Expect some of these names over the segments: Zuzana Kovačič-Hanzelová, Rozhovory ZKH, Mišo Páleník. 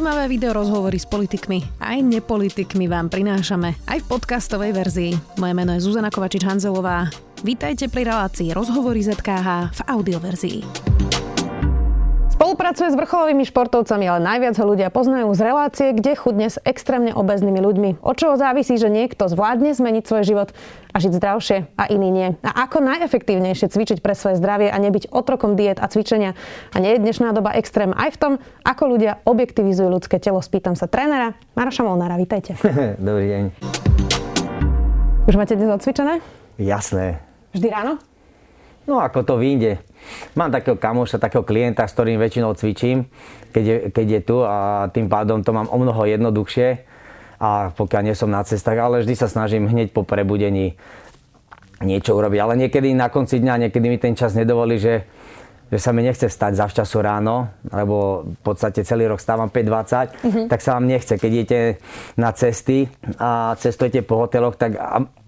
Zaujímavé video rozhovory s politikmi aj nepolitikmi vám prinášame aj v podcastovej verzii. Moje meno je Zuzana Kovačič-Hanzelová. Vítajte pri relácii Rozhovory ZKH v audioverzii. Spolupracuje s vrcholovými športovcami, ale najviac ho ľudia poznajú z relácie, kde chudne s extrémne obéznymi ľuďmi. Od čoho závisí, že niekto zvládne zmeniť svoj život a žiť zdravšie a iný nie. A ako najefektívnejšie cvičiť pre svoje zdravie a nebyť otrokom diét a cvičenia. A nie je dnešná doba extrém aj v tom, ako ľudia objektivizujú ľudské telo. Spýtam sa trénera Maroša Molnára. Vítajte. Dobrý deň. Už máte dnes odcvičené? Jasné. Vždy ráno? No ako to vyjde. Mám takého kamoša, takého klienta, s ktorým väčšinou cvičím, keď je tu a tým pádom to mám o mnoho jednoduchšie a pokiaľ nie som na cestách, ale vždy sa snažím hneď po prebudení niečo urobiť. Ale niekedy na konci dňa, niekedy mi ten čas nedovolí, že sa mi nechce vstať zavčasu ráno, lebo v podstate celý rok stávam 5:20, tak sa vám nechce. Keď idete na cesty a cestujete po hoteloch, tak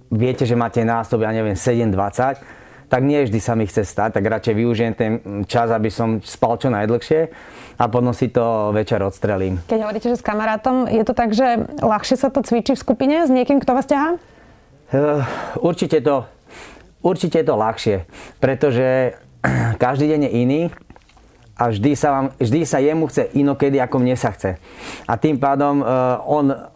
viete, že máte nástup, 7:20, tak nie vždy sa mi chce stať, tak radšej využijem ten čas, aby som spal čo najdlhšie a potom si to večer odstrelím. Keď hovoríte, že s kamarátom, je to tak, že ľahšie sa to cvičí v skupine s niekým, kto vás ťahá? Určite to ľahšie, pretože každý deň je iný a vždy sa jemu chce inokedy, ako mne sa chce. A tým pádom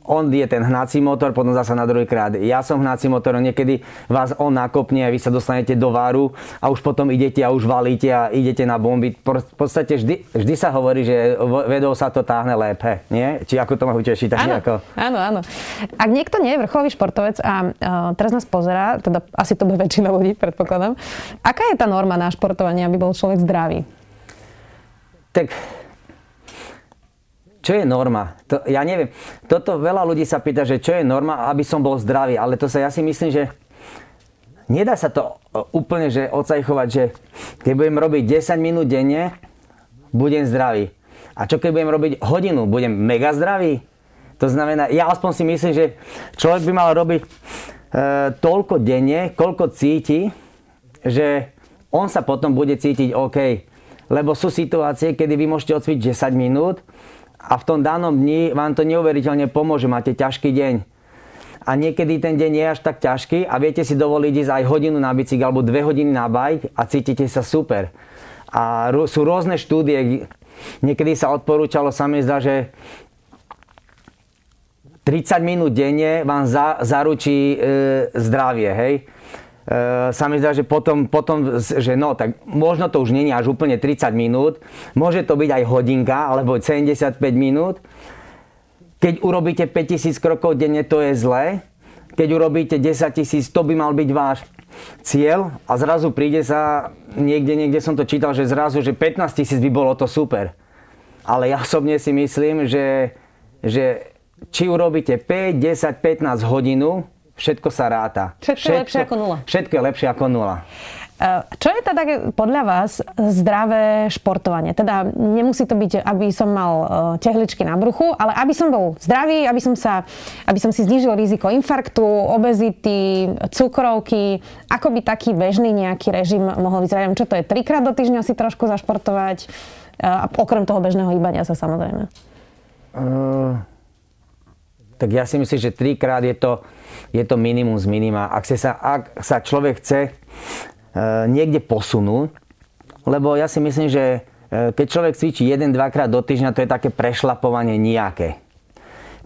on je ten hnací motor, potom zasa na druhýkrát. Ja som hnací motor, niekedy vás on nakopne a vy sa dostanete do váru a už potom idete a už valíte a idete na bomby. V podstate vždy sa hovorí, že vedou sa to táhne lépe, nie? Či ako to má utešiť? Áno. Ak niekto nie je vrcholový športovec a teraz nás pozerá, teda asi to bude väčšina ľudí, predpokladám. Aká je tá norma na športovanie, aby bol človek zdravý? Tak... Čo je norma? Ja neviem. Toto veľa ľudí sa pýta, že čo je norma, aby som bol zdravý. Ale ja si myslím, že nedá sa to úplne že odsajchovať, že keď budem robiť 10 minút denne, budem zdravý. A čo keď budem robiť hodinu, budem mega zdravý? To znamená, ja aspoň si myslím, že človek by mal robiť toľko denne, koľko cíti, že on sa potom bude cítiť OK. Lebo sú situácie, kedy vy môžete odcvičiť 10 minút, a v tom danom dni vám to neuveriteľne pomôže, máte ťažký deň. A niekedy ten deň je až tak ťažký a viete si dovoliť ísť aj hodinu na bicykel alebo 2 hodiny na bike a cítite sa super. A sú rôzne štúdie, niekedy sa odporúčalo, sa mi zdá, že 30 minút denne vám zaručí zdravie, hej. Sa mi zdá, že potom že no, tak možno to už nie je až úplne 30 minút, môže to byť aj hodinka alebo 75 minút. Keď urobíte 5000 krokov denne, to je zlé. Keď urobíte 10 000, to by mal byť váš cieľ a zrazu príde sa, niekde som to čítal, že zrazu, že 15 000 by bolo to super. Ale ja osobne si myslím, že či urobíte 5, 10, 15 hodinu, všetko sa ráta. Všetko je lepšie ako nula. Všetko je lepšie ako nula. Čo je teda podľa vás zdravé športovanie? Teda nemusí to byť, aby som mal tehličky na bruchu, ale aby som bol zdravý, aby som si znížil riziko infarktu, obezity, cukrovky. Ako by taký bežný nejaký režim mohol vyzerať? Čo to je? 3-krát do týždňa si trošku zašportovať? Okrem toho bežného hýbania sa samozrejme. Tak ja si myslím, že 3-krát je to minimum z minima. Ak sa človek chce niekde posunúť, lebo ja si myslím, že keď človek cvičí 1-2 krát do týždňa, to je také prešlapovanie nejaké.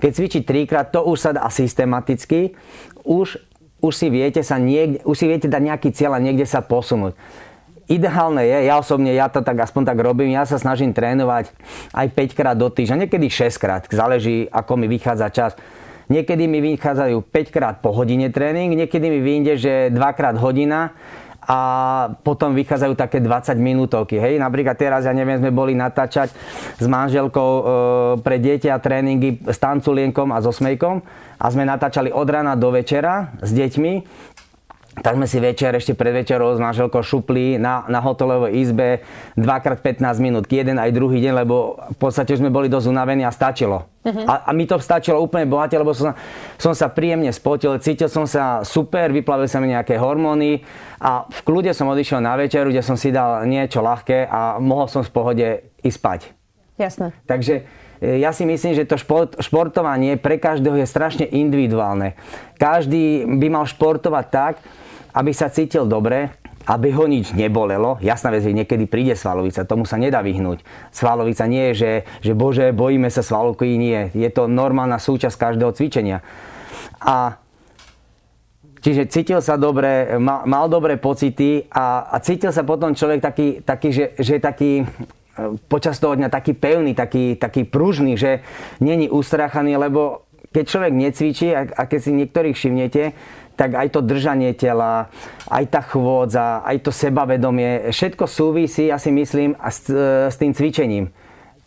Keď cvičí 3-krát, to už sa dá systematicky, už si viete dať nejaký cieľ a niekde sa posunúť. Ideálne je, ja osobne to tak aspoň tak robím, ja sa snažím trénovať aj 5-krát do týždňa, niekedy 6-krát, záleží ako mi vychádza čas. Niekedy mi vychádzajú 5-krát po hodine tréning, niekedy mi vyjde, že 2-krát hodina a potom vychádzajú také 20 minútovky. Hej, napríklad teraz, sme boli natáčať s manželkou pre dieťa tréningy s tanculienkom a so Smejkom a sme natáčali od rána do večera s deťmi. Tak sme si večer, ešte pred večerou s manželkou šupli na hotelovej izbe 2x15 minút, jeden aj druhý deň, lebo v podstate sme boli dosť unavení a stačilo. A mi to stačilo úplne bohate, lebo som sa príjemne spotil, cítil som sa super, vyplavili sa mi nejaké hormóny a v kľude som odišiel na večeru, kde som si dal niečo ľahké a mohol som v pohode ísť spať. Jasné. Takže ja si myslím, že to športovanie pre každého je strašne individuálne. Každý by mal športovať tak, aby sa cítil dobre, aby ho nič nebolelo. Jasná vec, že niekedy príde svalovica, tomu sa nedá vyhnúť. Svalovica nie je, že bože, bojíme sa svalovky, nie. Je to normálna súčasť každého cvičenia. A čiže cítil sa dobre, mal dobré pocity a cítil sa potom človek taký, že počas toho dňa taký pevný, taký pružný, že není ustráchaný, lebo keď človek necvičí a keď si niektorých všimnete, tak aj to držanie tela, aj tá chôdza, aj to sebavedomie, všetko súvisí, ja si myslím, s tým cvičením.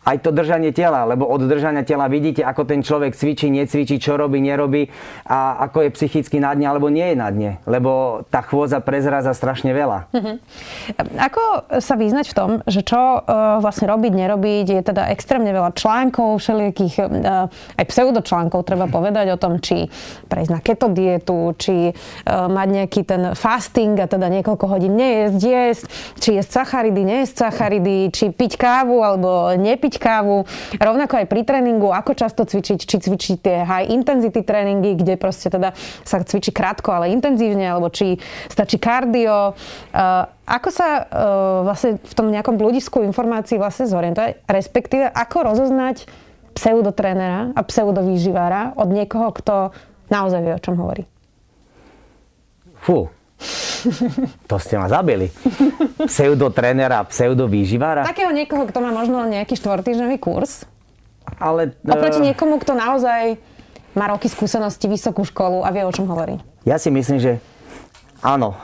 Aj to držanie tela, lebo od držania tela vidíte, ako ten človek cvičí, necvičí, čo robí, nerobí a ako je psychicky na dne, alebo nie je na dne. Lebo tá chôdza prezráza strašne veľa. Mm-hmm. Ako sa vyznať v tom, že čo vlastne robiť, nerobiť, je teda extrémne veľa článkov, všelijakých aj pseudočlánkov, treba povedať o tom, či prejsť na keto dietu, či mať nejaký ten fasting a teda niekoľko hodín nejesť, jesť, či jesť sacharidy, nejesť sacharidy, či piť kávu alebo nepiť kávu, rovnako aj pri tréningu, ako často cvičiť, či cvičiť tie high intensity tréningy, kde proste teda sa cvičí krátko, ale intenzívne, alebo či stačí kardio. Ako sa vlastne v tom nejakom bludisku informácií vlastne zorientovať, respektíve ako rozoznať pseudotrénera a pseudovýživára od niekoho, kto naozaj vie, o čom hovorí? Fú. To ste ma zabili. Pseudotrénera, pseudovýživára. Takého niekoho, kto má možno nejaký 4-týždňový kurz. Ale oproti niekomu, kto naozaj má roky skúsenosti, vysokú školu a vie, o čom hovorí. Ja si myslím, že áno.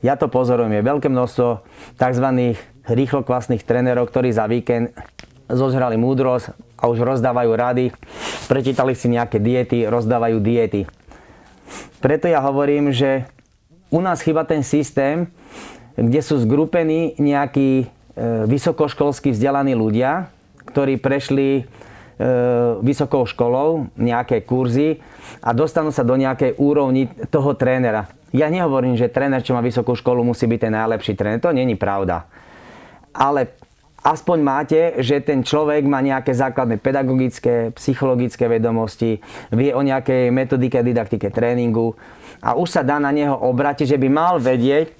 Ja to pozorujem. Je veľké množstvo tzv. Rýchlokvasných trénerov, ktorí za víkend zožrali múdrosť a už rozdávajú rady. Prečítali si nejaké diety, rozdávajú diety. Preto ja hovorím, že u nás chýba ten systém, kde sú zgrupení nejakí vysokoškolsky vzdelaní ľudia, ktorí prešli vysokou školou, nejaké kurzy a dostanú sa do nejakej úrovni toho trénera. Ja nehovorím, že tréner, čo má vysokú školu, musí byť ten najlepší tréner. To nie je pravda. Ale aspoň máte, že ten človek má nejaké základné pedagogické, psychologické vedomosti, vie o nejakej metodike, didaktike, tréningu a už sa dá na neho obrátiť, že by mal vedieť,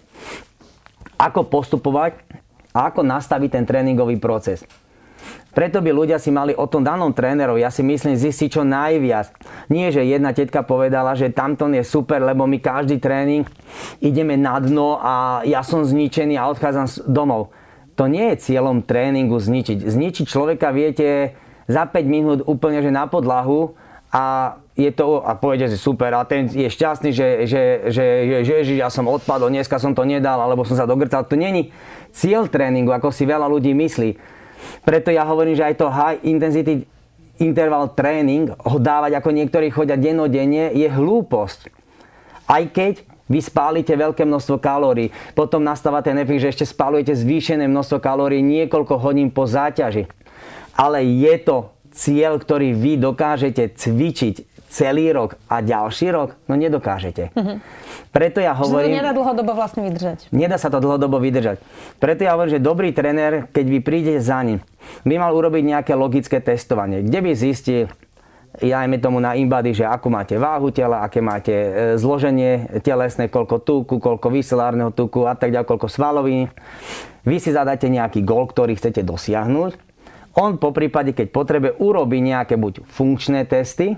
ako postupovať a ako nastaviť ten tréningový proces. Preto by ľudia si mali o tom danom trénerovi, ja si myslím, zistiť čo najviac. Nie, že jedna tetka povedala, že tamto je super, lebo my každý tréning ideme na dno a ja som zničený a odchádzam domov. To nie je cieľom tréningu zničiť. Zničiť človeka viete za 5 minút úplne že na podlahu a je to a povede si super a ten je šťastný, že ja som odpadol, dneska som to nedal alebo som sa dogrcal. To nie je cieľ tréningu, ako si veľa ľudí myslí. Preto ja hovorím, že aj to high intensity interval tréning ho dávať, ako niektorí chodia dennodenne, je hlúposť. Aj keď vy spálite veľké množstvo kalórií, potom nastáva ten efekt, že ešte spálujete zvýšené množstvo kalórií niekoľko hodín po záťaži. Ale je to cieľ, ktorý vy dokážete cvičiť celý rok a ďalší rok? No nedokážete. Mm-hmm. Preto ja hovorím... Že to nedá dlhodobo vlastne vydržať. Nedá sa to dlhodobo vydržať. Preto ja hovorím, že dobrý tréner, keď vy prídete za ním, by mal urobiť nejaké logické testovanie, kde by zistil, dajme tomu na InBody, že akú máte váhu tela, aké máte zloženie telesné, koľko tuku, koľko vyselárneho tuku a tak ďalej, koľko svalovín. Vy si zadáte nejaký gól, ktorý chcete dosiahnuť. On po prípade, keď potrebuje, urobí nejaké buď funkčné testy,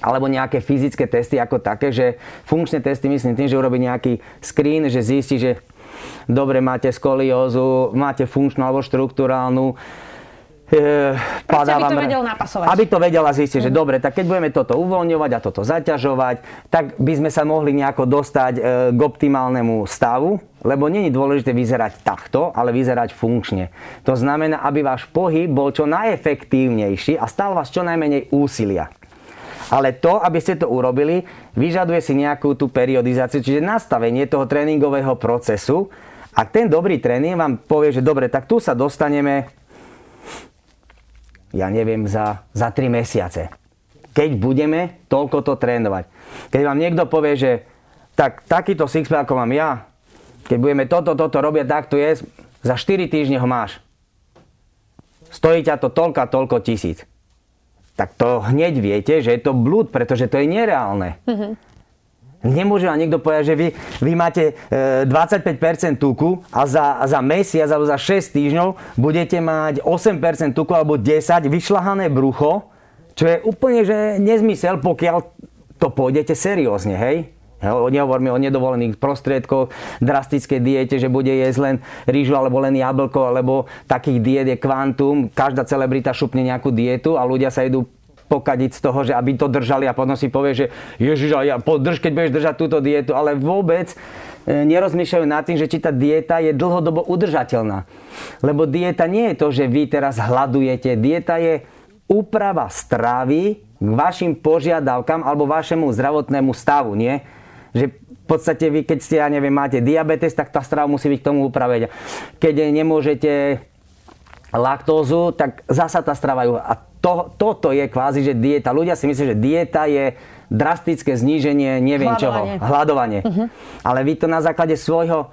alebo nejaké fyzické testy ako také, že funkčné testy myslím tým, že urobí nejaký screen, že zistí, že dobre máte skoliózu, máte funkčnú alebo štruktúrálnu, aby to vedel napasovať. Aby to vedel a zistiť, že dobre, tak keď budeme toto uvoľňovať a toto zaťažovať, tak by sme sa mohli nejako dostať k optimálnemu stavu, lebo nie je dôležité vyzerať takto, ale vyzerať funkčne. To znamená, aby váš pohyb bol čo najefektívnejší a stál vás čo najmenej úsilia. Ale to, aby ste to urobili, vyžaduje si nejakú tú periodizáciu, čiže nastavenie toho tréningového procesu. A ten dobrý tréning vám povie, že dobre, tak tu sa dostaneme ja neviem, za 3 mesiace. Keď budeme toľko to trénovať. Keď vám niekto povie, že tak, takýto sixpack, ako mám ja, keď budeme toto robiť, takto jesť, za 4 týždne ho máš. stojí ťa to toľko a toľko tisíc. Tak to hneď viete, že je to blúd, pretože to je nereálne. Mm-hmm. Nemôže vám niekto povedať, že vy máte 25% tuku a za mesiac alebo za 6 týždňov budete mať 8% tuku alebo 10 vyšľahané brucho, čo je úplne že nezmysel, pokiaľ to pôjdete seriózne, hej? Nehovoríme o nedovolených prostriedkoch, drastické diete, že bude jesť len rýžu alebo len jablko, alebo takých diet je kvantum, každá celebrita šupne nejakú dietu a ľudia sa idú pokadiť z toho, že aby to držali a potom si povie, že ježiš, ja podrž, keď budeš držať túto dietu, ale vôbec nerozmýšľajú nad tým, že či tá dieta je dlhodobo udržateľná. Lebo dieta nie je to, že vy teraz hladujete. Dieta je úprava stravy k vašim požiadavkám alebo vašemu zdravotnému stavu, nie? Že v podstate vy, keď ste, ja neviem, máte diabetes, tak tá strava musí byť k tomu upravená. Keď nemôžete laktózu, tak zasa tá strava ju... A toto je kvázi, že dieta. Ľudia si myslí, že dieta je drastické zníženie neviem hladovanie. Čoho. Hladovanie. Uh-huh. Ale vy to na základe svojho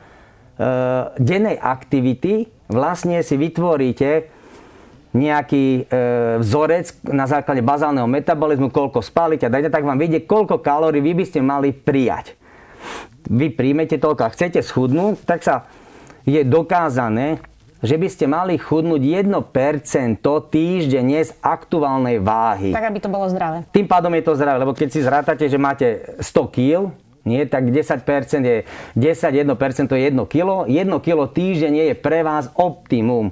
dennej aktivity vlastne si vytvoríte nejaký vzorec na základe bazálneho metabolizmu, koľko spálite a dajte, tak vám vyjde, koľko kalórií vy by ste mali prijať. Vy príjmete toľko. A chcete schudnúť, tak je dokázané, že by ste mali chudnúť 1% týždenne z aktuálnej váhy. Tak, aby to bolo zdravé. Tým pádom je to zdravé, lebo keď si zrátate, že máte 100 kg, nie, tak 10% je 10, 1% je 1 kg. 1 kg týždenne je pre vás optimum,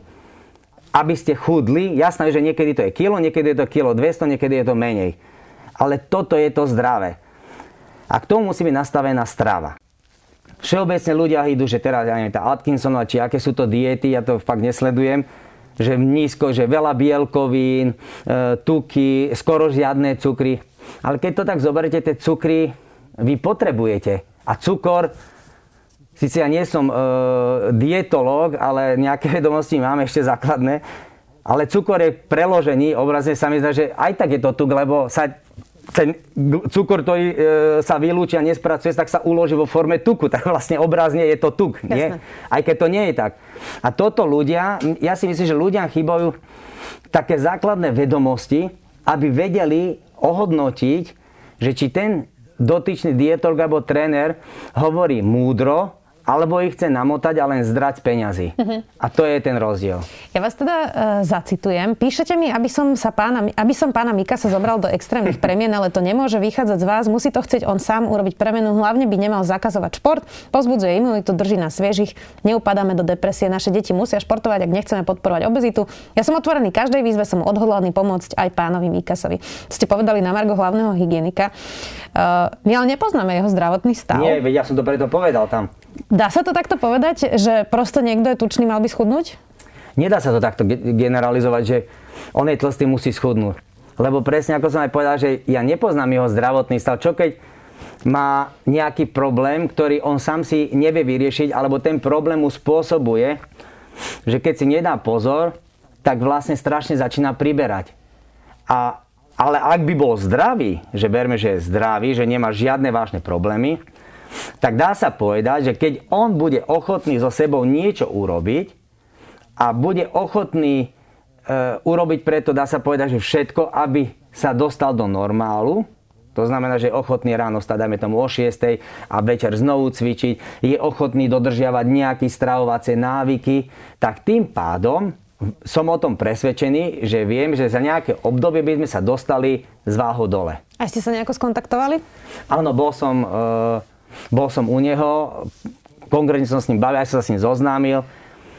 aby ste chudli. Jasné, že niekedy to je kilo, niekedy je to kilo 200, niekedy je to menej. Ale toto je to zdravé. A k tomu musí byť nastavená strava. Všeobecne ľudia idú, že teraz, ja neviem, tá Atkinsonová, či aké sú to diety, ja to fakt nesledujem, že nízko, že veľa bielkovín, tuky, skoro žiadne cukry. Ale keď to tak zoberete, tie cukry vy potrebujete. A cukor, síce ja nie som dietológ, ale nejaké vedomosti mám ešte základné, ale cukor je preložený, obrazne sa mi zdá, že aj tak je to tuk, lebo ten cukor, ktorý sa vylúčia, nespracuje, tak sa uloží vo forme tuku. Tak vlastne obrazne je to tuk, nie? Aj keď to nie je tak. A toto ľudia, ja si myslím, že ľudia chýbajú také základné vedomosti, aby vedeli ohodnotiť, že či ten dotyčný dietolog alebo tréner hovorí múdro, alebo ich chce namotať a len zdrať peňazí. Uh-huh. A to je ten rozdiel. Ja vás teda zacitujem. Píšete mi, aby som pána Mikasa zobral do extrémnych premien, ale to nemôže vychádzať z vás. Musí to chcieť on sám urobiť premenu. Hlavne by nemal zakazovať šport. Pozbudzuje imunitu, drží na sviežich. Neupadáme do depresie. Naše deti musia športovať, ak nechceme podporovať obezitu. Ja som otvorený každej výzve, som odhodlaný pomôcť aj pánovi Mikasovi. To ste povedali na margo hlavného hygienika. My ale nepoznáme jeho zdravotný stav. Nie, ja som to preto povedal tam. Dá sa to takto povedať, že prosto niekto je tučný, mal by schudnúť? Nedá sa to takto generalizovať, že on je tlstý, musí schudnúť. Lebo presne ako som aj povedal, že ja nepoznám jeho zdravotný stav. Čo keď má nejaký problém, ktorý on sám si nevie vyriešiť, alebo ten problém mu spôsobuje, že keď si nedá pozor, tak vlastne strašne začína priberať. Ale ak by bol zdravý, že berme, že je zdravý, že nemá žiadne vážne problémy, tak dá sa povedať, že keď on bude ochotný so sebou niečo urobiť a bude ochotný urobiť preto, dá sa povedať, že všetko, aby sa dostal do normálu, to znamená, že je ochotný ráno stať, dajme tomu o 6 a večer znovu cvičiť, je ochotný dodržiavať nejaké stravovacie návyky, tak tým pádom som o tom presvedčený, že viem, že za nejaké obdobie by sme sa dostali z váhu dole. A ste sa nejako skontaktovali? Áno, Bol som u neho, konkrétne som s ním bavil, aj som sa s ním zoznámil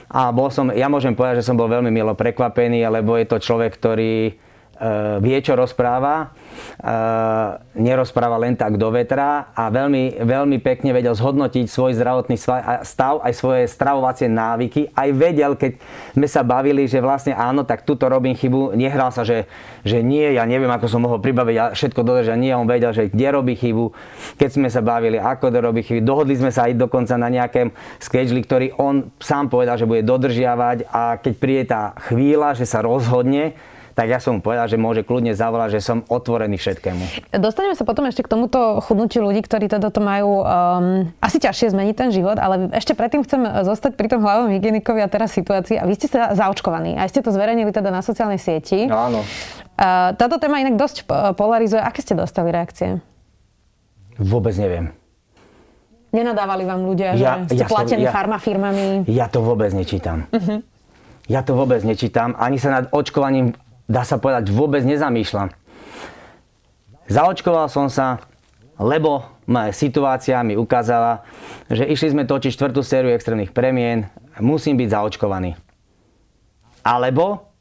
a ja môžem povedať, že som bol veľmi milo prekvapený, lebo je to človek, ktorý vie, čo rozpráva, nerozpráva len tak do vetra a veľmi, veľmi pekne vedel zhodnotiť svoj zdravotný stav, aj svoje stravovacie návyky, aj vedel, keď sme sa bavili, že vlastne áno, tak tuto robím chybu, nehral sa, že nie, ja neviem, ako som mohol pribaviť, ja všetko dodržať, nie, on vedel, že kde robí chybu, keď sme sa bavili, ako to robí chybu, dohodli sme sa aj dokonca na nejakém schedule, ktorý on sám povedal, že bude dodržiavať a keď príde tá chvíľa, že sa rozhodne, tak ja som mu povedal, že môže kľudne zavolať, že som otvorený všetkému. Dostaneme sa potom ešte k tomuto chudnutiu ľudí, ktorí teda to majú asi ťažšie zmeniť ten život, ale ešte predtým chcem zostať pri tom hlavnom hygienikovi a teraz situácii. A vy ste sa zaočkovaní a ste to zverejnili teda na sociálnej sieti. No, áno. Táto téma inak dosť polarizuje. Aké ste dostali reakcie? Vôbec neviem. Nenadávali vám ľudia, že ste platení farmafirmami? Ja to vôbec nečítam. Uh-huh. Ja to vôbec nečítam. Ani sa nad očkovaním, dá sa povedať, vôbec nezamýšľam. Zaočkoval som sa, lebo moja situácia mi ukázala, že išli sme točiť 4. sériu extrémnych premien. Musím byť zaočkovaný. Alebo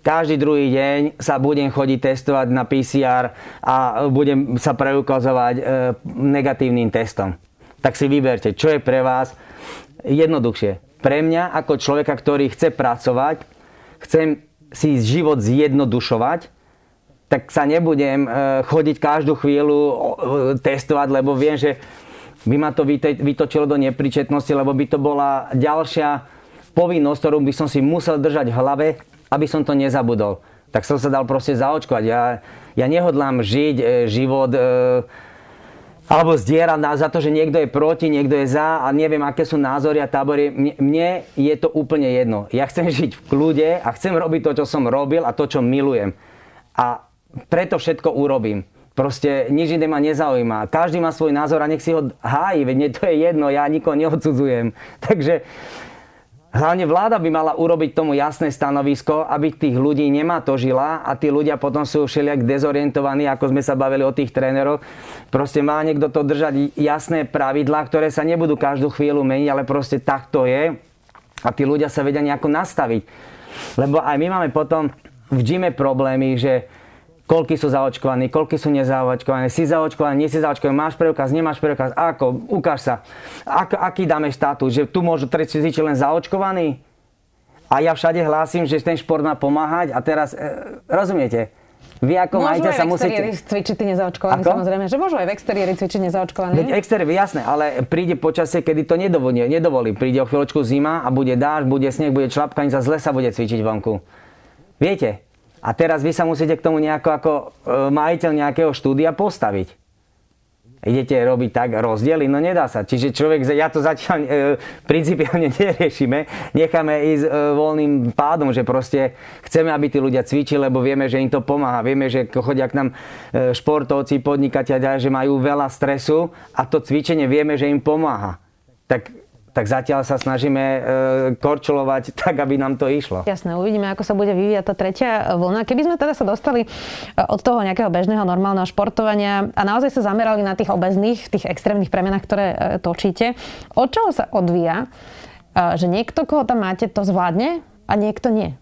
každý druhý deň sa budem chodiť testovať na PCR a budem sa preukazovať negatívnym testom. Tak si vyberte, čo je pre vás jednoduchšie. Pre mňa, ako človeka, ktorý chce pracovať, chcem si život zjednodušovať, tak sa nebudem chodiť každú chvíľu testovať, lebo viem, že by ma to vytočilo do nepríčetnosti, lebo by to bola ďalšia povinnosť, ktorú by som si musel držať v hlave, aby som to nezabudol. Tak som sa dal proste zaočkovať. Ja nehodlám žiť život... Alebo zdierať nás za to, že niekto je proti, niekto je za a neviem, aké sú názory a tábory. Mne je to úplne jedno. Ja chcem žiť v kľude a chcem robiť to, čo som robil a to, čo milujem. A preto všetko urobím. Proste nič iné ma nezaujíma. Každý má svoj názor a nech si ho hájí, veď mne to je jedno, ja nikoho neodsudzujem. Takže hlavne vláda by mala urobiť tomu jasné stanovisko, aby tých ľudí nematožila a tí ľudia potom sú všelijak dezorientovaní, ako sme sa bavili o tých tréneroch. Proste má niekto to držať jasné pravidlá, ktoré sa nebudú každú chvíľu meniť, ale proste tak to je a tí ľudia sa vedia nejako nastaviť. Lebo aj my máme potom v gyme problémy, že koľky sú zaočkovaní, koľky sú nezaočkovaní, si zaočkovaní, nie si zaočkovaní, máš preukaz, nemáš preukaz, ako, ukáž sa, aký dáme štátus, že tu môžu tričiť len zaočkovaní a ja všade hlásim, že ten šport má pomáhať a teraz, rozumiete, vy ako majiteľ sa musíte... Môžu aj v exteriéri cvičiť nezaočkovaní, samozrejme, že môžu aj v exteriéri cvičiť nezaočkovaní. Exteriér, jasné, ale príde počasie, kedy to nedovolí, príde o chvíľočku zima a bude dážď, bude sneh, bude člapkanie, zle sa bude cvičiť vonku. Viete? A teraz vy sa musíte k tomu nejako ako majiteľ nejakého štúdia postaviť. Idete robiť tak rozdiely? No nedá sa. Čiže človek, ja to zatiaľ principiálne neriešime. Necháme ísť voľným pádom, že proste chceme, aby tí ľudia cvičili, lebo vieme, že im to pomáha. Vieme, že chodia k nám športovci, podnikatelia, že majú veľa stresu a to cvičenie vieme, že im pomáha. Tak zatiaľ sa snažíme korčulovať tak, aby nám to išlo. Jasné, uvidíme, ako sa bude vyvíjať tá tretia vlna. Keby sme teda sa dostali od toho nejakého bežného normálneho športovania a naozaj sa zamerali na tých obezných, tých extrémnych premenách, ktoré točíte, od čoho sa odvíja, že niekto, koho tam máte, to zvládne a niekto nie?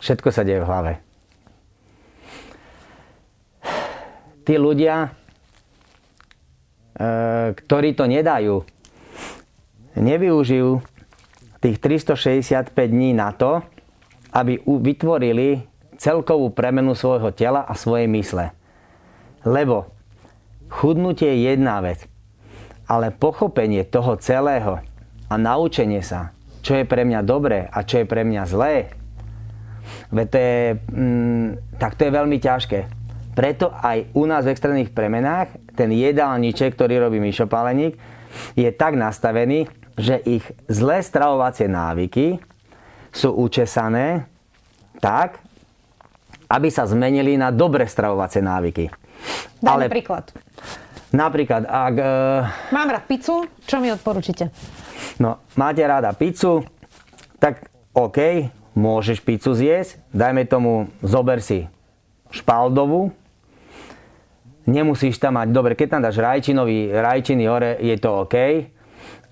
Všetko sa deje v hlave. Tí ľudia... ktorí to nedajú, nevyužijú tých 365 dní na to, aby vytvorili celkovú premenu svojho tela a svojej mysle. Lebo chudnutie je jedna vec, ale pochopenie toho celého a naučenie sa, čo je pre mňa dobré a čo je pre mňa zlé, tak to je veľmi ťažké. Preto aj u nás v extrémnych premenách ten jedálniček, ktorý robí Mišo Páleník, je tak nastavený, že ich zlé stravovacie návyky sú učesané tak, aby sa zmenili na dobre stravovacie návyky. Dajme príklad. Napríklad, ak... Mám rád pizzu, čo mi odporúčite? No, máte ráda pizzu, tak OK, môžeš pizzu zjesť, dajme tomu, zober si špaldovú, nemusíš tam mať, dobre, keď tam dáš rajčiny hore, je to OK,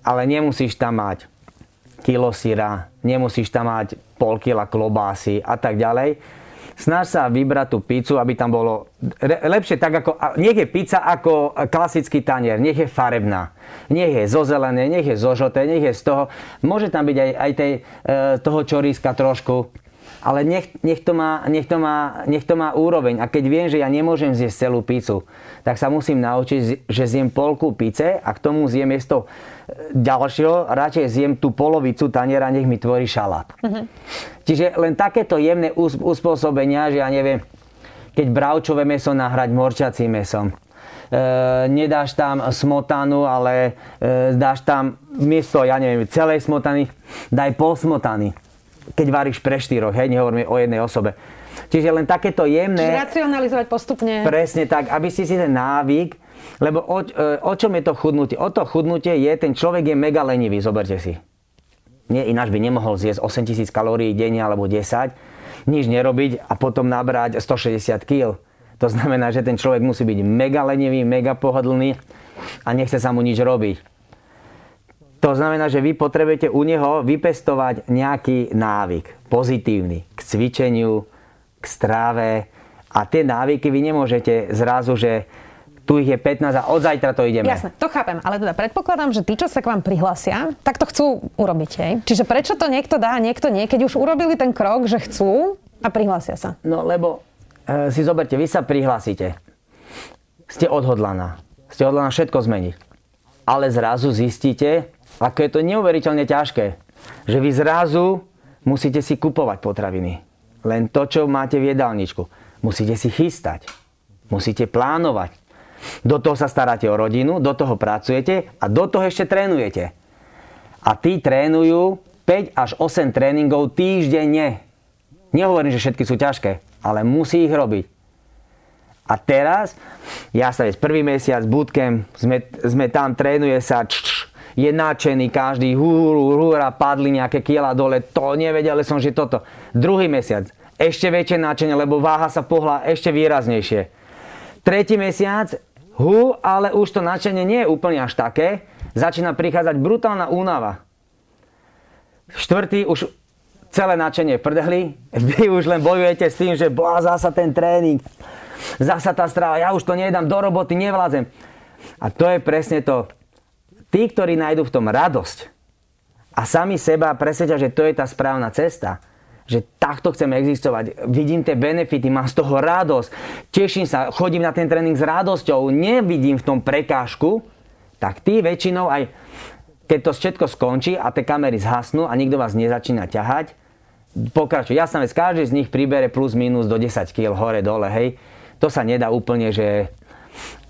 ale nemusíš tam mať kilo syra, nemusíš tam mať pol kila klobásy a tak ďalej. Snaž sa vybrať tú pizzu, aby tam bolo lepšie, tak ako, nech je pizza ako klasický tanier, nech je farebná, nech je zo zelené, nech je zo žlté, nech je z toho, môže tam byť aj toho čoríska trošku, ale nech to má úroveň. A keď viem, že ja nemôžem zjesť celú pizzu, tak sa musím naučiť, že zjem polku pice a k tomu zjem esto ďalšieho, radšej zjem tú polovicu taniera, nech mi tvorí šalát. Uh-huh. Čiže len takéto jemné uspôsobenia, že ja neviem, keď bravčové mäso nahrať morčacím mäsom. Nedáš tam smotanu, ale dáš tam miesto, ja neviem, celej smotany, daj pol smotany. Keď varíš pre štyroch, hej, nehovoríme o jednej osobe. Čiže len takéto jemné... Čiže racionalizovať postupne. Presne tak, aby si ten návyk, lebo o čom je to chudnutie? O to chudnutie je, ten človek je mega lenivý, zoberte si. Nie, ináč by nemohol zjesť 8000 kalórií denne alebo 10, nič nerobiť a potom nabrať 160 kg. To znamená, že ten človek musí byť mega lenivý, mega pohodlný a nechce sa mu nič robiť. To znamená, že vy potrebujete u neho vypestovať nejaký návyk, pozitívny, k cvičeniu, k stráve. A tie návyky vy nemôžete zrazu, že tu ich je 15 a od zajtra to ideme. Jasné, to chápem, ale teda predpokladám, že tí, čo sa k vám prihlásia, tak to chcú urobiť, hej? Čiže prečo to niekto dá, niekto nie, keď už urobili ten krok, že chcú a prihlásia sa? No lebo si zoberte, vy sa prihlásite, ste odhodlaná všetko zmeniť, ale zrazu zistíte, ako je to neuveriteľne ťažké, že vy zrazu musíte si kupovať potraviny, len to, čo máte v jedálničku, musíte si chystať, musíte plánovať. Do toho sa staráte o rodinu, do toho pracujete a do toho ešte trénujete. A tí trénujú 5 až 8 tréningov týždenne. Nehovorím, že všetky sú ťažké, ale musí ich robiť. A teraz, ja sa veď prvý mesiac bootcamp, sme tam, trénuje sa, je nadšený každý, húra, padli nejaké kiela dole, to nevedel som, že toto. Druhý mesiac, ešte väčšie nadšenie, lebo váha sa pohla ešte výraznejšie. Tretí mesiac, ale už to nadšenie nie je úplne až také. Začína prichádzať brutálna únava. Štvrtý, už celé nadšenie v prdeli. Vy už len bojujete s tým, že zasa ten tréning, zasa tá strava, ja už to nedám, do roboty nevládzem. A to je presne to. Tí, ktorí nájdu v tom radosť a sami seba presvedčia, že to je tá správna cesta, že takto chcem existovať, vidím tie benefity, mám z toho radosť, teším sa, chodím na ten tréning s radosťou, nevidím v tom prekážku, tak tí väčšinou aj keď to všetko skončí a tie kamery zhasnú a nikto vás nezačína ťahať, pokračujú. Ja sa vec, každý z nich pribere plus minus do 10 kg hore dole, hej. To sa nedá úplne, že...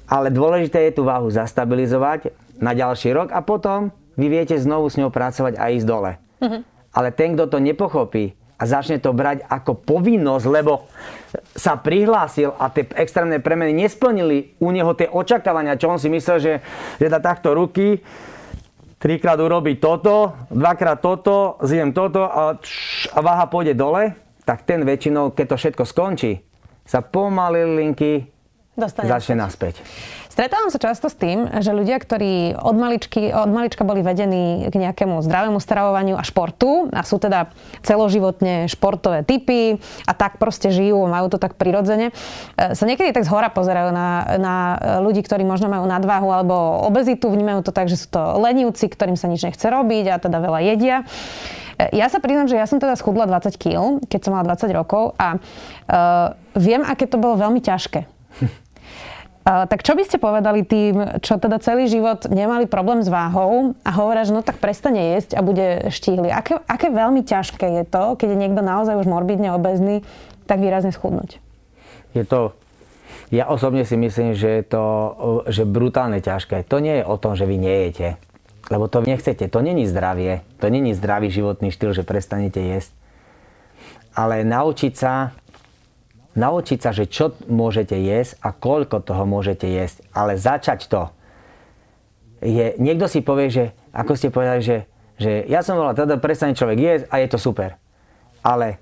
Ale dôležité je tú váhu zastabilizovať na ďalší rok a potom vy viete znovu s ňou pracovať a ísť dole. Mhm. Ale ten, kto to nepochopí, a začne to brať ako povinnosť, lebo sa prihlásil a tie extrémne premeny nesplnili u neho tie očakávania, čo on si myslel, že dá takto ruky, trikrát urobí toto, dvakrát toto, zjem toto a váha pôjde dole, tak ten väčšinou, keď to všetko skončí, sa pomaly linky začne naspäť. Stretávam sa často s tým, že ľudia, ktorí od malička boli vedení k nejakému zdravému stravovaniu a športu a sú teda celoživotne športové typy a tak proste žijú, majú to tak prirodzene, sa niekedy tak zhora pozerajú na ľudí, ktorí možno majú nadváhu alebo obezitu, vnímajú to tak, že sú to lenivci, ktorým sa nič nechce robiť a teda veľa jedia. Ja sa priznám, že ja som teda schudla 20 kg, keď som mala 20 rokov a viem, aké to bolo veľmi ťažké. Tak čo by ste povedali tým, čo teda celý život nemali problém s váhou a hovoria, že no tak prestane jesť a bude štíhly. Aké veľmi ťažké je to, keď je niekto naozaj už morbidne obezný, tak výrazne schudnúť? Je to, ja osobne si myslím, že je to že brutálne ťažké. To nie je o tom, že vy nejete, lebo to nechcete. To není zdravie, to není zdravý životný štýl, že prestanete jesť. Ale naučiť sa, že čo môžete jesť a koľko toho môžete jesť, ale začať to. Niekto si povie, že ako ste povedali, že ja som volal, teda prestane človek jesť a je to super. Ale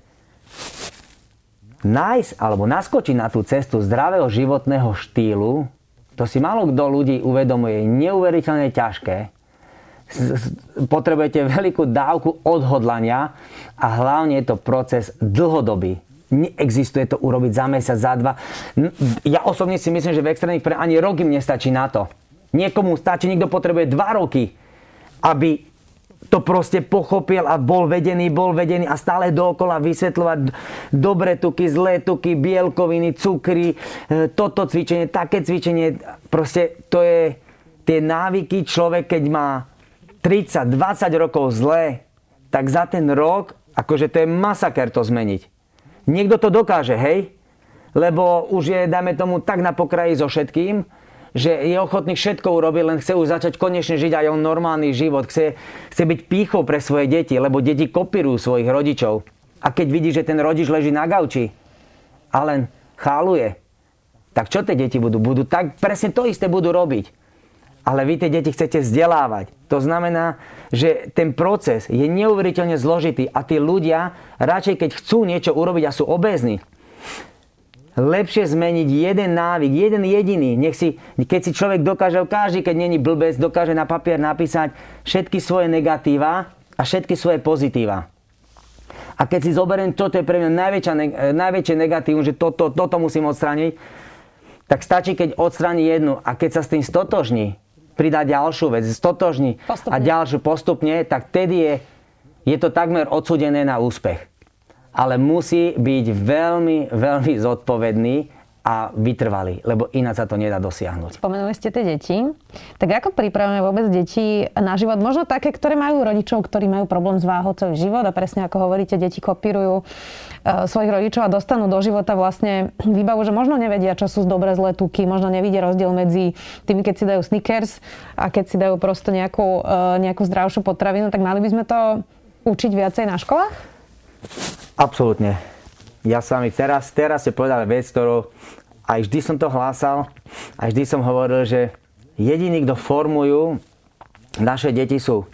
nájsť alebo naskočiť na tú cestu zdravého životného štýlu, to si málo kto ľudí uvedomuje, je neuveriteľne ťažké. Potrebujete veľkú dávku odhodlania a hlavne je to proces dlhodobý. Neexistuje to urobiť za mesiac, za dva. Ja osobne si myslím, že v extrémnych ani rok im nestačí na to. Niekomu stačí, niekto potrebuje 2 roky, aby to proste pochopil a bol vedený a stále dookola vysvetľovať dobré tuky, zlé tuky, bielkoviny, cukry, toto cvičenie, také cvičenie. Proste to je tie návyky človek, keď má 30, 20 rokov zlé, tak za ten rok, akože to je masaker to zmeniť. Niekto to dokáže, hej? Lebo už je, dáme tomu, tak na pokraji so všetkým, že je ochotný všetko urobiť, len chce už začať konečne žiť aj on normálny život. Chce byť pýchou pre svoje deti, lebo deti kopírujú svojich rodičov. A keď vidí, že ten rodič leží na gauči a len cháluje, tak čo tie deti budú? Budú tak presne to isté budú robiť. Ale vy tie deti chcete vzdelávať. To znamená, že ten proces je neuveriteľne zložitý a tí ľudia radšej, keď chcú niečo urobiť a sú obézni, lepšie zmeniť jeden návyk, jeden jediný. Keď si človek dokáže, každý, keď není blbec, dokáže na papier napísať všetky svoje negatíva a všetky svoje pozitíva. A keď si zoberiem, toto je pre mňa najväčšie negatívum, že toto musím odstrániť, tak stačí, keď odstráni jednu a keď sa s tým stotožní, pridá ďalšiu vec, stotožní postupne. A ďalšiu postupne, tak vtedy je to takmer odsúdené na úspech. Ale musí byť veľmi, veľmi zodpovedný a vytrvalý, lebo ináč sa to nedá dosiahnuť. Spomenuli ste tie deti. Tak ako pripravujeme vôbec deti na život? Možno také, ktoré majú rodičov, ktorí majú problém s váhou celý život a presne ako hovoríte, deti kopírujú svojich rodičov a dostanú do života vlastne výbavu, že možno nevedia, čo sú dobré zlé tuky, možno nevidia rozdiel medzi tými, keď si dajú Snickers a keď si dajú prosto nejakú zdravšiu potravinu, tak mali by sme to učiť viacej na školách? Absolútne. Ja s vami teraz ste povedali vec, ktorú aj vždy som to hlásal, aj vždy som hovoril, že jediní, kto formujú naše deti sú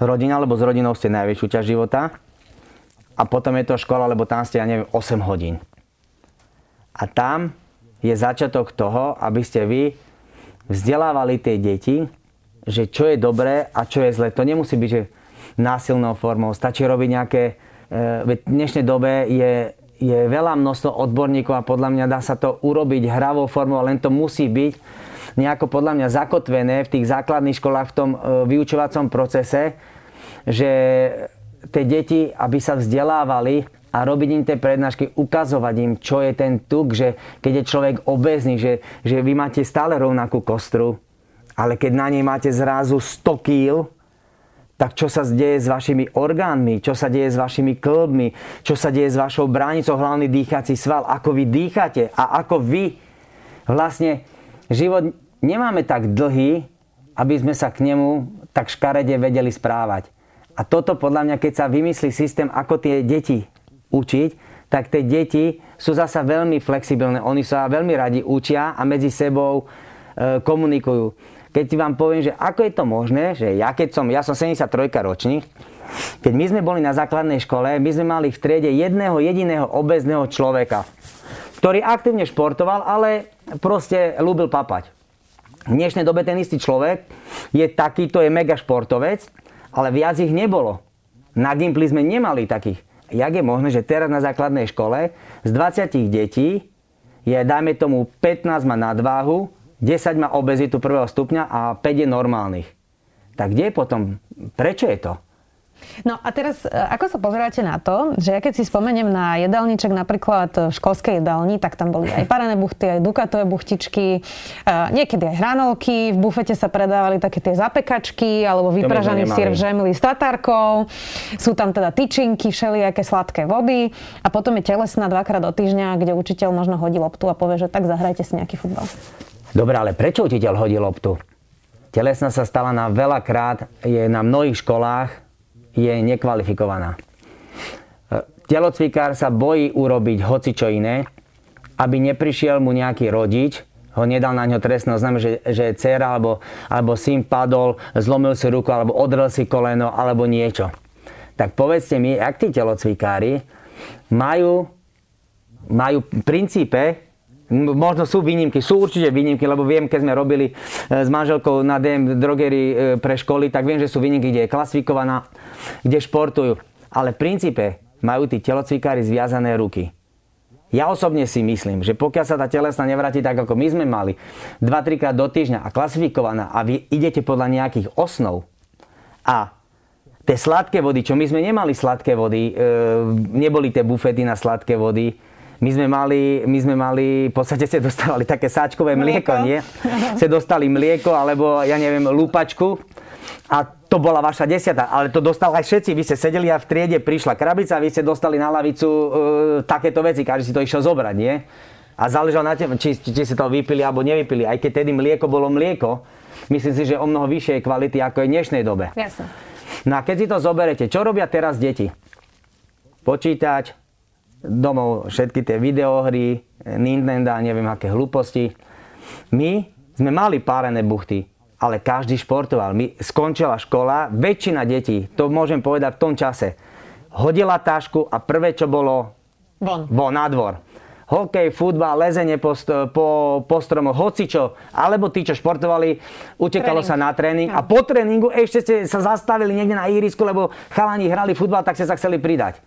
rodina, lebo s rodinou ste najväčšiu časť života a potom je to škola, lebo tam ste, ja neviem, 8 hodín. A tam je začiatok toho, aby ste vy vzdelávali tie deti, že čo je dobré a čo je zlé. To nemusí byť, že násilnou formou, stačí robiť nejaké v dnešnej dobe je veľa množstvo odborníkov a podľa mňa dá sa to urobiť hravou formou, len to musí byť nejako podľa mňa zakotvené v tých základných školách v tom vyučovacom procese, že tie deti, aby sa vzdelávali a robiť im tie prednášky, ukazovať im, čo je ten tuk, že keď je človek obézny, že vy máte stále rovnakú kostru, ale keď na nej máte zrazu 100 kg, tak čo sa deje s vašimi orgánmi, čo sa deje s vašimi kĺbmi, čo sa deje s vašou bránicou, hlavný dýchací sval, ako vy dýchate a ako vy vlastne život nemáme tak dlhý, aby sme sa k nemu tak škarede vedeli správať. A toto podľa mňa, keď sa vymyslí systém, ako tie deti učiť, tak tie deti sú zasa veľmi flexibilné, oni sa veľmi radi učia a medzi sebou komunikujú. Keď ti vám poviem, že ako je to možné, že ja som 73 ročník, keď my sme boli na základnej škole, my sme mali v triede jedného jediného obézneho človeka, ktorý aktívne športoval, ale proste ľúbil papať. V dnešnej dobe ten istý človek je takýto, je mega športovec, ale viac ich nebolo. Na gympli sme nemali takých. Jak je možné, že teraz na základnej škole z 20 detí je, dajme tomu, 15 má nadváhu, 10 má obezitu prvého stupňa a 5 je normálnych. Tak kde je potom? Prečo je to? No a teraz, ako sa pozeráte na to, že ja keď si spomeniem na jedálniček napríklad v školskej jedálni, tak tam boli aj parané buchty, aj dukatové buchtičky, niekedy aj hranolky, v bufete sa predávali také tie zapekačky, alebo vypražaný syr v žemli s tatárkou, sú tam teda tyčinky, všelijaké sladké vody a potom je telesná 2-krát do týždňa, kde učiteľ možno hodí loptu a povie, že tak zahrajte si nejaký futbal. Dobre, ale prečo učiteľ hodí loptu? Telesná sa stala na veľakrát, je na mnohých školách, je nekvalifikovaná. Telocvikár sa bojí urobiť hocičo iné, aby neprišiel mu nejaký rodič, ho nedal na ňo trestné oznámenie, že dcera alebo syn padol, zlomil si ruku, alebo odrel si koleno, alebo niečo. Tak povedzte mi, ak tí telocvikári majú v princípe. Možno sú výnimky, sú určite výnimky, lebo viem, keď sme robili s manželkou na DM drogery pre školy, tak viem, že sú výnimky, kde je klasifikovaná, kde športujú. Ale v princípe majú tí telocvikári zviazané ruky. Ja osobne si myslím, že pokiaľ sa tá telesná nevráti tak, ako my sme mali, 2-3 krát do týždňa a klasifikovaná a vy idete podľa nejakých osnov a tie sladké vody, čo my sme nemali sladké vody, neboli tie bufety na sladké vody, My sme mali, v podstate ste dostávali také sáčkové mlieko, nie? Ste dostali mlieko, alebo, ja neviem, lúpačku. A To bola vaša 10., ale to dostal aj všetci. Vy ste sedeli a v triede prišla krabica, vy ste dostali na lavicu takéto veci, každý si to išiel zobrať, nie? A záležalo na tebe, či si to vypili alebo nevypili. Aj keď tedy mlieko bolo mlieko, myslím si, že o mnoho vyššej kvality ako je v dnešnej dobe. Jasne. No a keď si to zoberete, čo robia teraz deti? Počítač, domov všetky tie videohry, Nintendo, neviem aké hlúposti. My sme mali párené buchty. Ale každý športoval. Skončila škola, väčšina detí, to môžem povedať v tom čase, hodila tašku a prvé, čo bolo von na dvor. Hokej, futbal, lezenie po stromoch, hocičo, alebo tí, čo športovali, utekalo sa na tréning a po tréningu ešte ste sa zastavili niekde na ihrisku, lebo chalani hrali futbal, tak ste sa chceli pridať.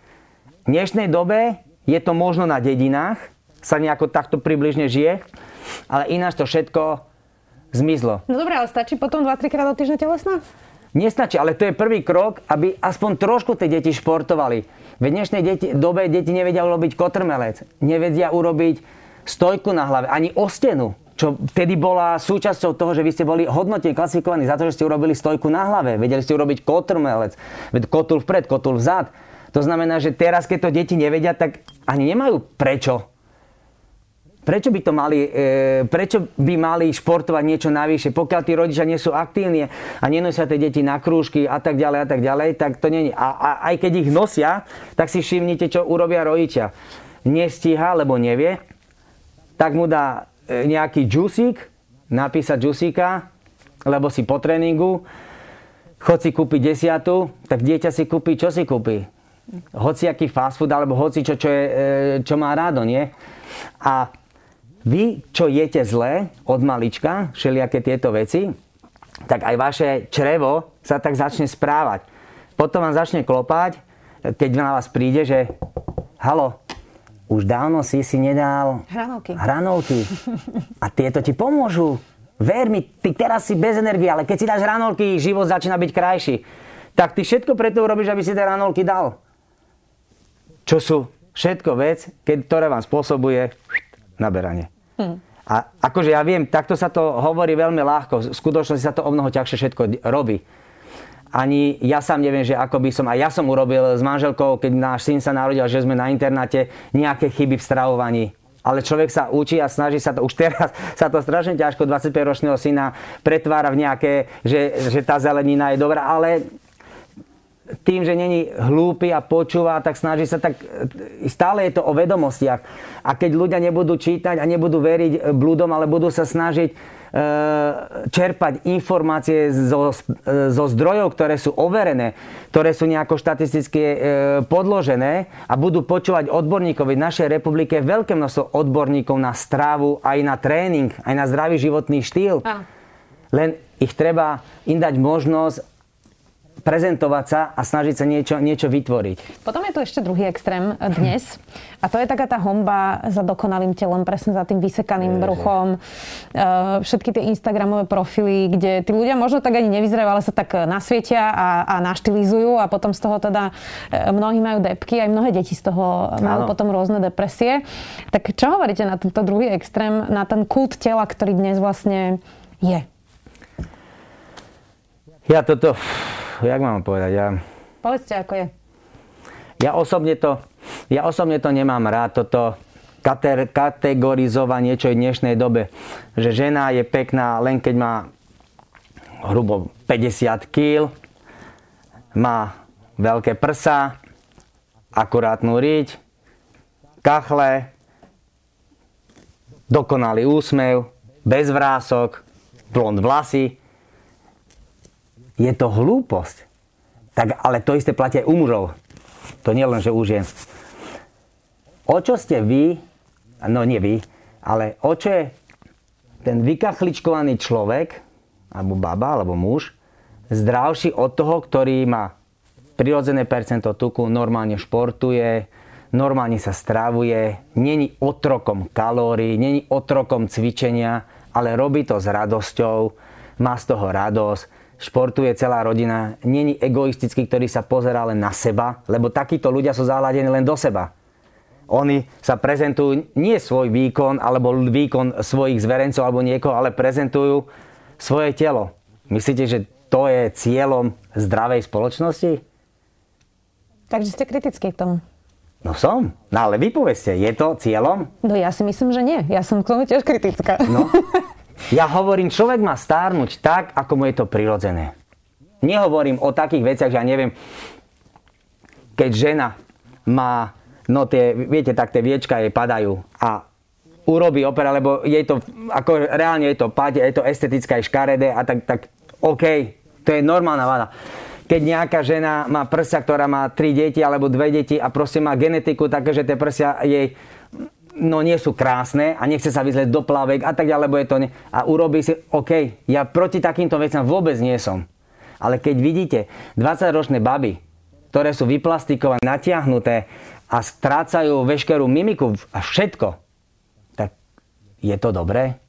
V dnešnej dobe je to možno na dedinách, sa nejako takto približne žije, ale ináč to všetko zmizlo. No dobré, ale stačí potom 2-3 krát do týždňa telesná? Nestačí, ale to je prvý krok, aby aspoň trošku tie deti športovali. V dnešnej dobe deti nevedia urobiť kotrmelec, nevedia urobiť stojku na hlave, ani ostenu, čo vtedy bola súčasťou toho, že vy ste boli hodnotne klasifikovaní za to, že ste urobili stojku na hlave, vedeli ste urobiť kotrmelec, kotul vpred, kotul vzad. To znamená, že teraz, keď to deti nevedia, tak ani nemajú prečo. Prečo by mali športovať niečo navyše? Pokiaľ tí rodičia nie sú aktívni a nenosia tie deti na krúžky a tak ďalej, tak to nie je. A aj keď ich nosia, tak si všimnite, čo urobia rodičia. Nestíha, lebo nevie, tak mu dá nejaký džusík, napísať džusíka, lebo si po tréningu, chod si kúpiť 10, tak dieťa si kúpi, čo si kúpi? Hociaký fast food, alebo hocičo, čo má rádo, nie? A vy, čo jete zle od malička, všelijaké tieto veci, tak aj vaše črevo sa tak začne správať. Potom vám začne klopať, keď na vás príde, že halo, už dávno si nedal hranolky. A tieto ti pomôžu. Ver mi, ty teraz si bez energie, ale keď si dáš hranolky, život začína byť krajší. Tak ty všetko preto urobíš, aby si tie hranolky dal. Čo sú všetko vec, ktoré vám spôsobuje naberanie. A akože ja viem, takto sa to hovorí veľmi ľahko. V skutočnosti sa to o mnoho ťažšie všetko robí. Ani ja sám neviem, že ako by som, a ja som urobil s manželkou, keď náš syn sa narodil, že sme na internáte, nejaké chyby v stravovaní. Ale človek sa učí a snaží sa to, už teraz sa to strašne ťažko 25-ročného syna pretvára v nejaké, že tá zelenina je dobrá, ale tým, že není hlúpy a počúva, tak snaží sa, tak stále je to o vedomostiach. A keď ľudia nebudú čítať a nebudú veriť blúdom, ale budú sa snažiť čerpať informácie zo zdrojov, ktoré sú overené, ktoré sú nejako štatisticky podložené a budú počúvať odborníkov. V našej republike je veľké množstvo odborníkov na stravu, aj na tréning, aj na zdravý životný štýl. Len ich treba im dať možnosť prezentovať sa a snažiť sa niečo vytvoriť. Potom je tu ešte druhý extrém dnes. A to je taká tá honba za dokonalým telom, presne za tým vysekaným bruchom. Všetky tie Instagramové profily, kde tí ľudia možno tak ani nevyzerajú, ale sa tak nasvietia a naštilizujú a potom z toho teda mnohí majú depky, aj mnohé deti z toho majú potom rôzne depresie. Tak čo hovoríte na tento druhý extrém, na ten kult tela, ktorý dnes vlastne je? Ja toto... Jak mám povedať? Povedzte, ako je. Ja osobne to nemám rád, toto kategorizovanie, čo je v dnešnej dobe. Že žena je pekná len keď má hrubo 50 kg, má veľké prsa, akurátnu riť, kachle, dokonalý úsmev, bez vrások, blond vlasy. Je to hlúposť. Tak, ale to isté platí aj u mužov. To nie len, že už je. O čo ste vy, no nie vy, ale o čo je ten vykachličkovaný človek, alebo baba, alebo muž, zdravší od toho, ktorý má prirodzené percento tuku, normálne športuje, normálne sa stravuje, není otrokom kalórií, není otrokom cvičenia, ale robí to s radosťou, má z toho radosť, športuje celá rodina, není egoistický, ktorý sa pozerá len na seba, lebo takíto ľudia sú zahľadení len do seba. Oni sa prezentujú nie svoj výkon, alebo výkon svojich zverencov, alebo niekoho, ale prezentujú svoje telo. Myslíte, že to je cieľom zdravej spoločnosti? Takže ste kritickí k tomu. No som, no ale vy povedzte, je to cieľom? No ja si myslím, že nie, ja som k tomu tiež kritická. No, ja hovorím, človek má stárnuť tak, ako mu je to prirodzené. Nehovorím o takých veciach, že ja neviem, keď žena má, no tie, viete, tak tie viečka jej padajú a urobí opera, lebo jej to, ako reálne je to páť, je to estetické, je škaredé a tak OK, to je normálna vada. Keď nejaká žena má prsia, ktorá má 3 deti alebo 2 deti a proste má genetiku také, že tie prsia jej no nie sú krásne a nechce sa vyzlieť do plavek a tak ďalej, lebo je to a urobí si, OK, ja proti takýmto veciam vôbec nie som. Ale keď vidíte 20-ročné baby, ktoré sú vyplastikované, natiahnuté a strácajú veškerú mimiku a všetko, tak je to dobré?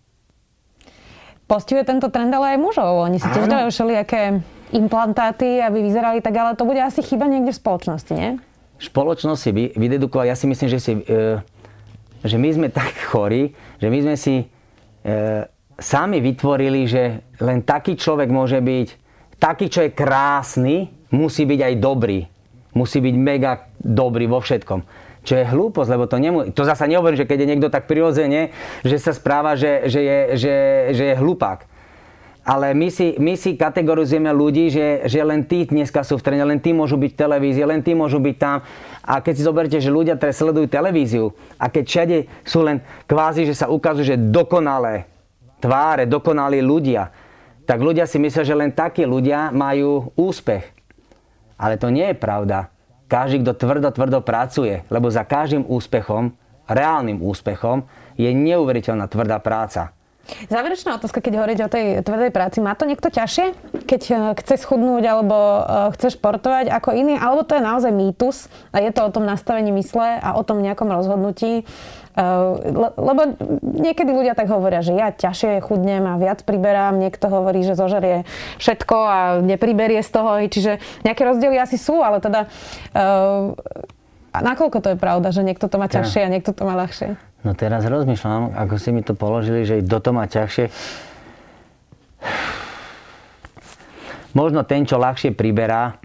Postihuje tento trend ale aj mužov. Oni si tiež dajú všelijaké implantáty, aby vyzerali tak, ale to bude asi chyba niekde v spoločnosti, nie? Spoločnosť si vydedukovala, ja si myslím, že my sme tak chorí, že my sme si sami vytvorili, že len taký človek môže byť, taký, čo je krásny, musí byť aj dobrý. Musí byť mega dobrý vo všetkom. Čo je hlúposť, lebo to nemôže. To zasa nehovorím, že keď je niekto tak prirodzene, že sa správa, že je hlupák. Ale my si kategorizujeme ľudí, že len tí dneska sú v trene, len tí môžu byť v televízii, len tí môžu byť tam. A keď si zoberte, že ľudia teraz sledujú televíziu a keď všade sú len kvázi, že sa ukazujú, že dokonalé tváre, dokonalí ľudia, tak ľudia si myslia, že len takí ľudia majú úspech. Ale to nie je pravda. Každý, kto tvrdo pracuje, lebo za každým úspechom, reálnym úspechom, je neuveriteľná tvrdá práca. Záverečná otázka, keď hovoríte o tej tvrdej práci. Má to niekto ťažšie, keď chce schudnúť alebo chce športovať ako iný? Alebo to je naozaj mýtus a je to o tom nastavení mysle a o tom nejakom rozhodnutí? Lebo niekedy ľudia tak hovoria, že ja ťažšie chudnem a viac priberám. Niekto hovorí, že zožerie všetko a nepriberie z toho. Čiže nejaké rozdiely asi sú, ale teda... A nakoľko to je pravda, že niekto to má ťažšie a niekto to má ľahšie? No teraz rozmýšľam, ako si mi to položili, že kto to má ťažšie. Možno ten, čo ľahšie priberá,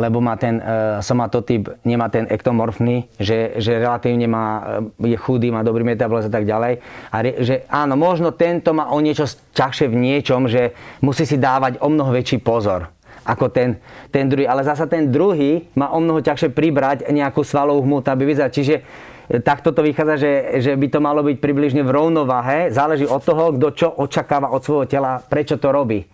lebo má ten somatotyp, nemá ten ektomorfný, že relatívne má, je chudý, má dobrý metabolizmus a tak ďalej. A že áno, možno tento má o niečo ťažšie v niečom, že musí si dávať o mnoho väčší pozor ako ten druhý. Ale zasa ten druhý má o mnoho ťažšie pribrať nejakú svalovú hmotu, aby vyzerať. Čiže takto to vychádza, že by to malo byť približne v rovnováhe. Záleží od toho, kto čo očakáva od svojho tela, prečo to robí.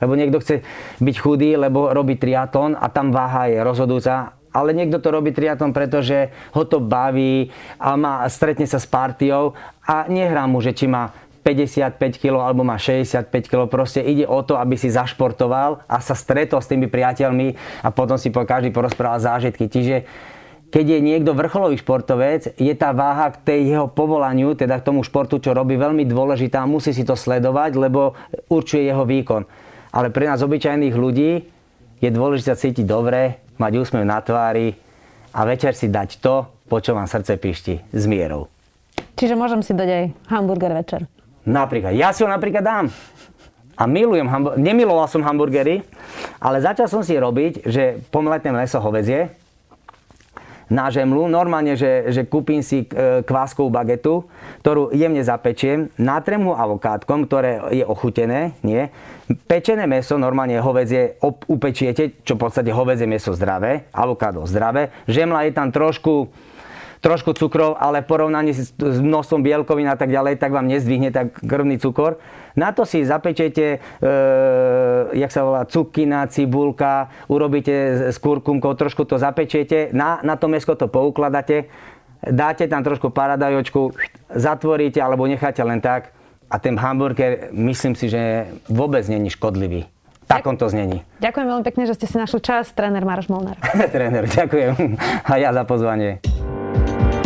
Lebo niekto chce byť chudý, lebo robí triatlon a tam váha je rozhodujúca. Ale niekto to robí triatlon, pretože ho to baví a stretne sa s partiou a nehrá mu, že či má 55 kg alebo má 65 kg. Proste ide o to, aby si zašportoval a sa stretol s tými priateľmi a potom si každý porozprával zážitky. Čiže keď je niekto vrcholový športovec, je tá váha k tej jeho povolaniu, teda k tomu športu, čo robí, veľmi dôležitá. Musí si to sledovať, lebo určuje jeho výkon. Ale pre nás obyčajných ľudí je dôležité cítiť dobre, mať úsmev na tvári a večer si dať to, po čo vám srdce píšti, s mierou. Čiže môžem si dať aj hamburger večer? Napríklad. Ja si ho napríklad dám. A milujem nemiloval som hamburgery, ale začal som si robiť, že pomletnem mäso hovädzie na žemlu. Normálne, že kúpim si kváskovú bagetu, ktorú jemne zapečiem, natrem ho avokádkom, ktoré je ochutené, nie? Pečené mäso, normálne hovädzie upečiete, čo v podstate hovädzie mäso zdravé, avokádo zdravé. Žemla je tam trošku cukrov, ale v porovnaní s množstvom bielkovín a tak ďalej, tak vám nezdvihne tak krvný cukor. Na to si zapečete, jak sa volá, cukina, cibulka, urobíte s kurkumkou, trošku to zapečiete, na to mäsko to poukladáte, dáte tam trošku paradajočku, zatvoríte alebo necháte len tak a ten hamburger, myslím si, že vôbec není škodlivý. Takomto znení. Ďakujem veľmi pekne, že ste si našli čas, tréner Maroš Molnár. Tréner, ďakujem a ja za pozvanie.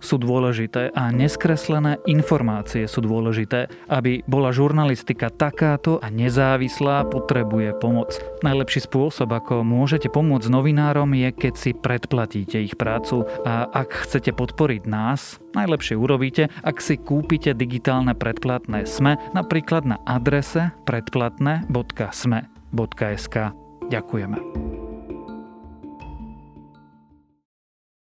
sú dôležité a neskreslené informácie sú dôležité. Aby bola žurnalistika takáto a nezávislá, potrebuje pomoc. Najlepší spôsob, ako môžete pomôcť novinárom, je, keď si predplatíte ich prácu. A ak chcete podporiť nás, najlepšie urobíte, ak si kúpite digitálne predplatné SME, napríklad na adrese predplatne.sme.sk. Ďakujeme.